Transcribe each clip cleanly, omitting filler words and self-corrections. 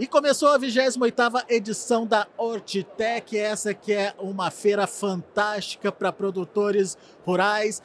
E começou a 28ª edição da Hortitec. Essa que é uma feira fantástica para produtores rurais,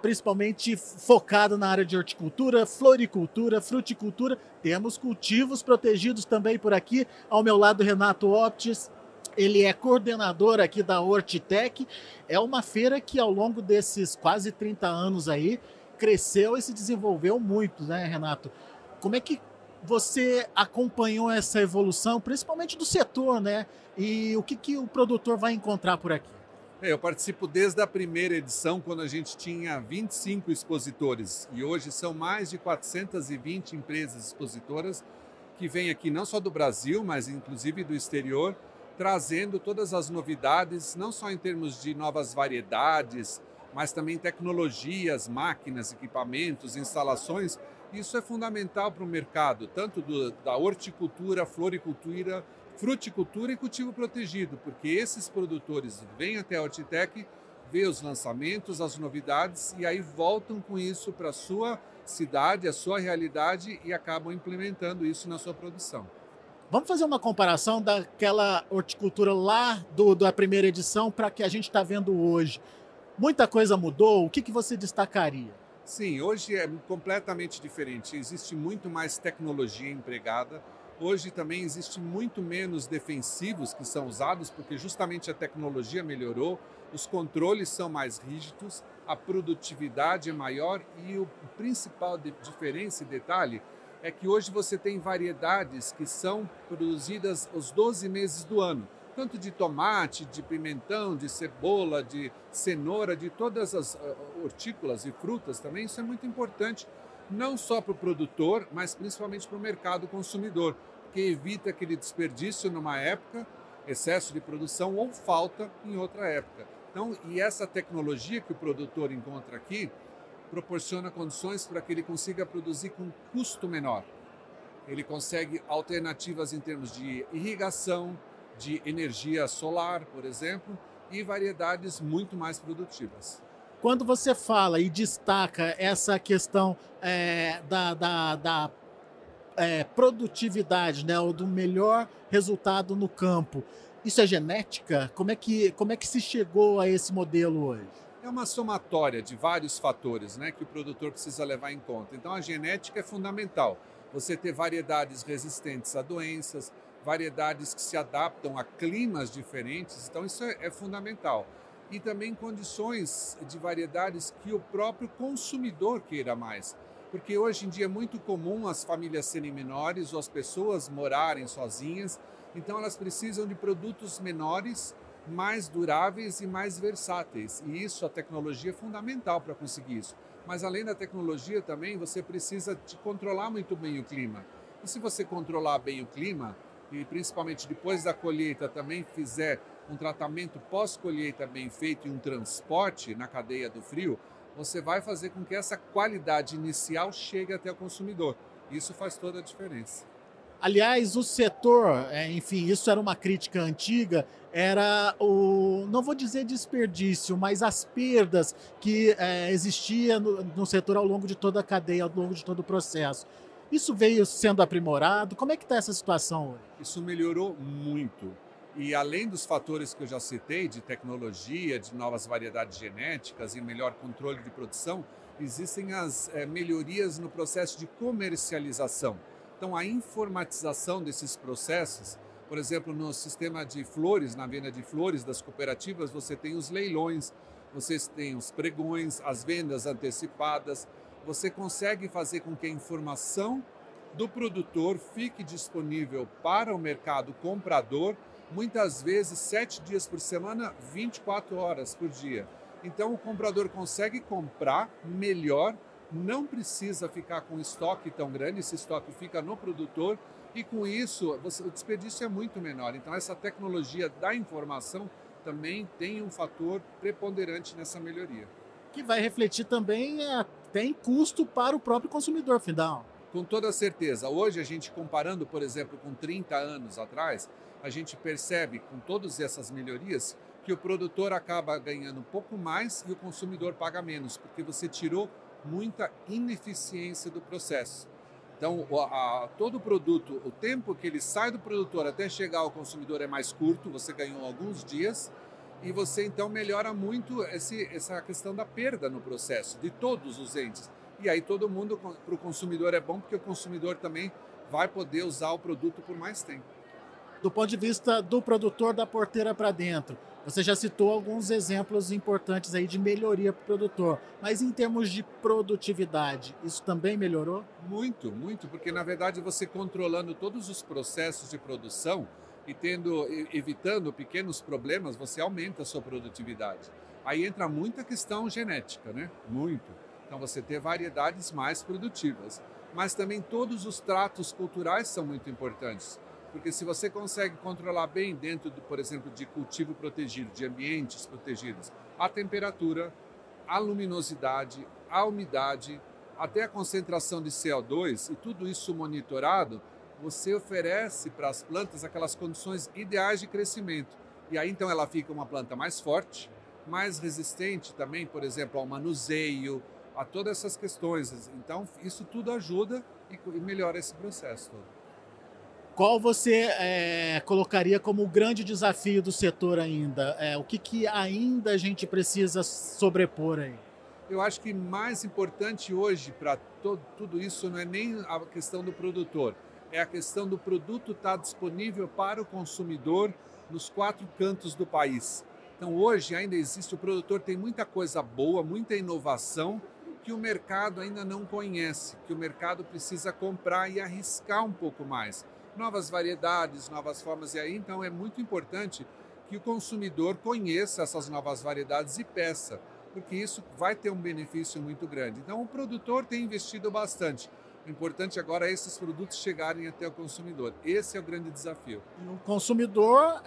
principalmente focada na área de horticultura, floricultura, fruticultura. Temos cultivos protegidos também por aqui. Ao meu lado, Renato Optes. Ele é coordenador aqui da Hortitec. É uma feira que ao longo desses quase 30 anos aí, cresceu e se desenvolveu muito, né, Renato? Como é que você acompanhou essa evolução, principalmente do setor, né? E o que o produtor vai encontrar por aqui? Eu participo desde a primeira edição, quando a gente tinha 25 expositores. E hoje são mais de 420 empresas expositoras que vêm aqui não só do Brasil, mas inclusive do exterior, trazendo todas as novidades, não só em termos de novas variedades, mas também tecnologias, máquinas, equipamentos, instalações. Isso é fundamental para o mercado, tanto da horticultura, floricultura, fruticultura e cultivo protegido, porque esses produtores vêm até a Hortitec, vê os lançamentos, as novidades e aí voltam com isso para a sua cidade, a sua realidade e acabam implementando isso na sua produção. Vamos fazer uma comparação daquela horticultura lá da primeira edição para que a gente está vendo hoje. Muita coisa mudou, o que você destacaria? Sim, hoje é completamente diferente. Existe muito mais tecnologia empregada. Hoje também existe muito menos defensivos que são usados, porque justamente a tecnologia melhorou, os controles são mais rígidos, a produtividade é maior e o principal diferença e detalhe é que hoje você tem variedades que são produzidas os 12 meses do ano. Tanto de tomate, de pimentão, de cebola, de cenoura, de todas as hortícolas e frutas também, isso é muito importante, não só para o produtor, mas principalmente para o mercado consumidor, que evita aquele desperdício numa época, excesso de produção ou falta em outra época. Então, e essa tecnologia que o produtor encontra aqui, proporciona condições para que ele consiga produzir com custo menor. Ele consegue alternativas em termos de irrigação, de energia solar, por exemplo, e variedades muito mais produtivas. Quando você fala e destaca essa questão produtividade, né, ou do melhor resultado no campo, isso é genética? Como é que se chegou a esse modelo hoje? É uma somatória de vários fatores, né, que o produtor precisa levar em conta. Então, a genética é fundamental. Você ter variedades resistentes a doenças, variedades que se adaptam a climas diferentes, então isso é fundamental. E também condições de variedades que o próprio consumidor queira mais. Porque hoje em dia é muito comum as famílias serem menores ou as pessoas morarem sozinhas, então elas precisam de produtos menores, mais duráveis e mais versáteis. E isso, a tecnologia é fundamental para conseguir isso. Mas além da tecnologia também, você precisa de controlar muito bem o clima. E se você controlar bem o clima, e principalmente depois da colheita também fizer um tratamento pós-colheita bem feito e um transporte na cadeia do frio, você vai fazer com que essa qualidade inicial chegue até o consumidor. Isso faz toda a diferença. Aliás, o setor, enfim, isso era uma crítica antiga, era o, não vou dizer desperdício, mas as perdas que existia no setor ao longo de toda a cadeia, ao longo de todo o processo. Isso veio sendo aprimorado? Como é que está essa situação hoje? Isso melhorou muito. E além dos fatores que eu já citei, de tecnologia, de novas variedades genéticas e melhor controle de produção, existem as melhorias no processo de comercialização. Então, a informatização desses processos, por exemplo, no sistema de flores, na venda de flores das cooperativas, você tem os leilões, você tem os pregões, as vendas antecipadas. Você consegue fazer com que a informação do produtor fique disponível para o mercado comprador, muitas vezes 7 dias por semana, 24 horas por dia. Então o comprador consegue comprar melhor, não precisa ficar com estoque tão grande, esse estoque fica no produtor e com isso o desperdício é muito menor. Então essa tecnologia da informação também tem um fator preponderante nessa melhoria. Que vai refletir também até em custo para o próprio consumidor final. Com toda certeza. Hoje, a gente comparando, por exemplo, com 30 anos atrás, a gente percebe, com todas essas melhorias, que o produtor acaba ganhando um pouco mais e o consumidor paga menos, porque você tirou muita ineficiência do processo. Então, todo produto, o tempo que ele sai do produtor até chegar ao consumidor é mais curto, você ganhou alguns dias e você então melhora muito essa questão da perda no processo de todos os entes. E aí todo mundo, para o consumidor é bom, porque o consumidor também vai poder usar o produto por mais tempo. Do ponto de vista do produtor, da porteira para dentro, você já citou alguns exemplos importantes aí de melhoria para o produtor, mas em termos de produtividade, isso também melhorou? Muito, muito, porque na verdade você controlando todos os processos de produção e evitando pequenos problemas, você aumenta a sua produtividade. Aí entra muita questão genética, né? Muito. Então você ter variedades mais produtivas, mas também todos os tratos culturais são muito importantes. Porque se você consegue controlar bem dentro, por exemplo, de cultivo protegido, de ambientes protegidos, a temperatura, a luminosidade, a umidade, até a concentração de CO2 e tudo isso monitorado, você oferece para as plantas aquelas condições ideais de crescimento. E aí então ela fica uma planta mais forte, mais resistente também, por exemplo, ao manuseio, a todas essas questões. Então isso tudo ajuda e melhora esse processo todo. Qual você colocaria como o grande desafio do setor ainda? O que ainda a gente precisa sobrepor aí? Eu acho que mais importante hoje para tudo isso não é nem a questão do produtor, é a questão do produto estar disponível para o consumidor nos quatro cantos do país. Então hoje ainda existe, o produtor tem muita coisa boa, muita inovação que o mercado ainda não conhece, que o mercado precisa comprar e arriscar um pouco mais. Novas variedades, novas formas, e aí então é muito importante que o consumidor conheça essas novas variedades e peça, porque isso vai ter um benefício muito grande. Então o produtor tem investido bastante, o importante agora é esses produtos chegarem até o consumidor, esse é o grande desafio. E o consumidor,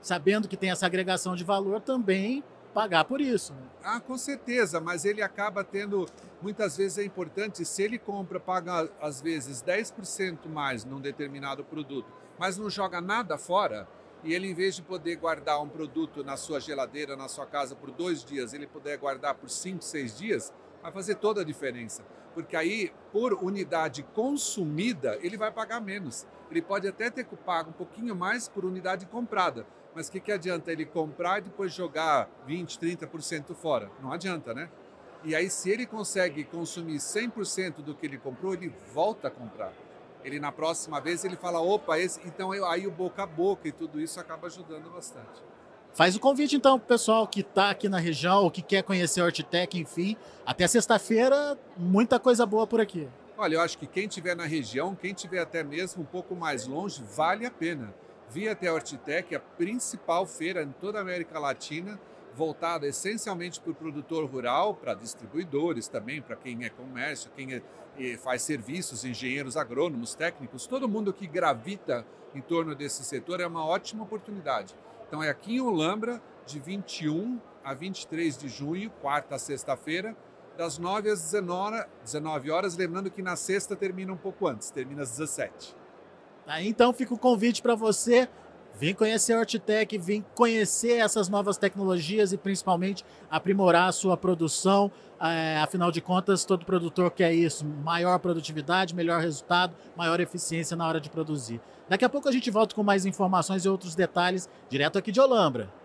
sabendo que tem essa agregação de valor, também pagar por isso. Né? Ah, com certeza, mas ele acaba tendo, muitas vezes é importante, se ele compra, paga às vezes 10% mais num determinado produto, mas não joga nada fora, e ele em vez de poder guardar um produto na sua geladeira, na sua casa por 2 dias, ele puder guardar por 5, 6 dias, vai fazer toda a diferença, porque aí por unidade consumida ele vai pagar menos, ele pode até ter pago um pouquinho mais por unidade comprada, mas o que adianta ele comprar e depois jogar 20%, 30% fora? Não adianta, né? E aí se ele consegue consumir 100% do que ele comprou, ele volta a comprar. Ele na próxima vez ele fala, opa, esse... Então aí o boca a boca e tudo isso acaba ajudando bastante. Faz o convite então para o pessoal que está aqui na região, que quer conhecer a Hortitec, enfim. Até sexta-feira, muita coisa boa por aqui. Olha, eu acho que quem estiver na região, quem estiver até mesmo um pouco mais longe, vale a pena. Vir até a Hortitec, a principal feira em toda a América Latina, voltada essencialmente para o produtor rural, para distribuidores também, para quem é comércio, quem faz serviços, engenheiros, agrônomos, técnicos, todo mundo que gravita em torno desse setor é uma ótima oportunidade. Então é aqui em Holambra, de 21 a 23 de junho, quarta a sexta-feira, das 9 às 19 horas, lembrando que na sexta termina um pouco antes, termina às 17. Aí, então fica o convite para você vir conhecer a Hortitec, vir conhecer essas novas tecnologias e principalmente aprimorar a sua produção. Afinal de contas, todo produtor quer isso, maior produtividade, melhor resultado, maior eficiência na hora de produzir. Daqui a pouco a gente volta com mais informações e outros detalhes direto aqui de Holambra.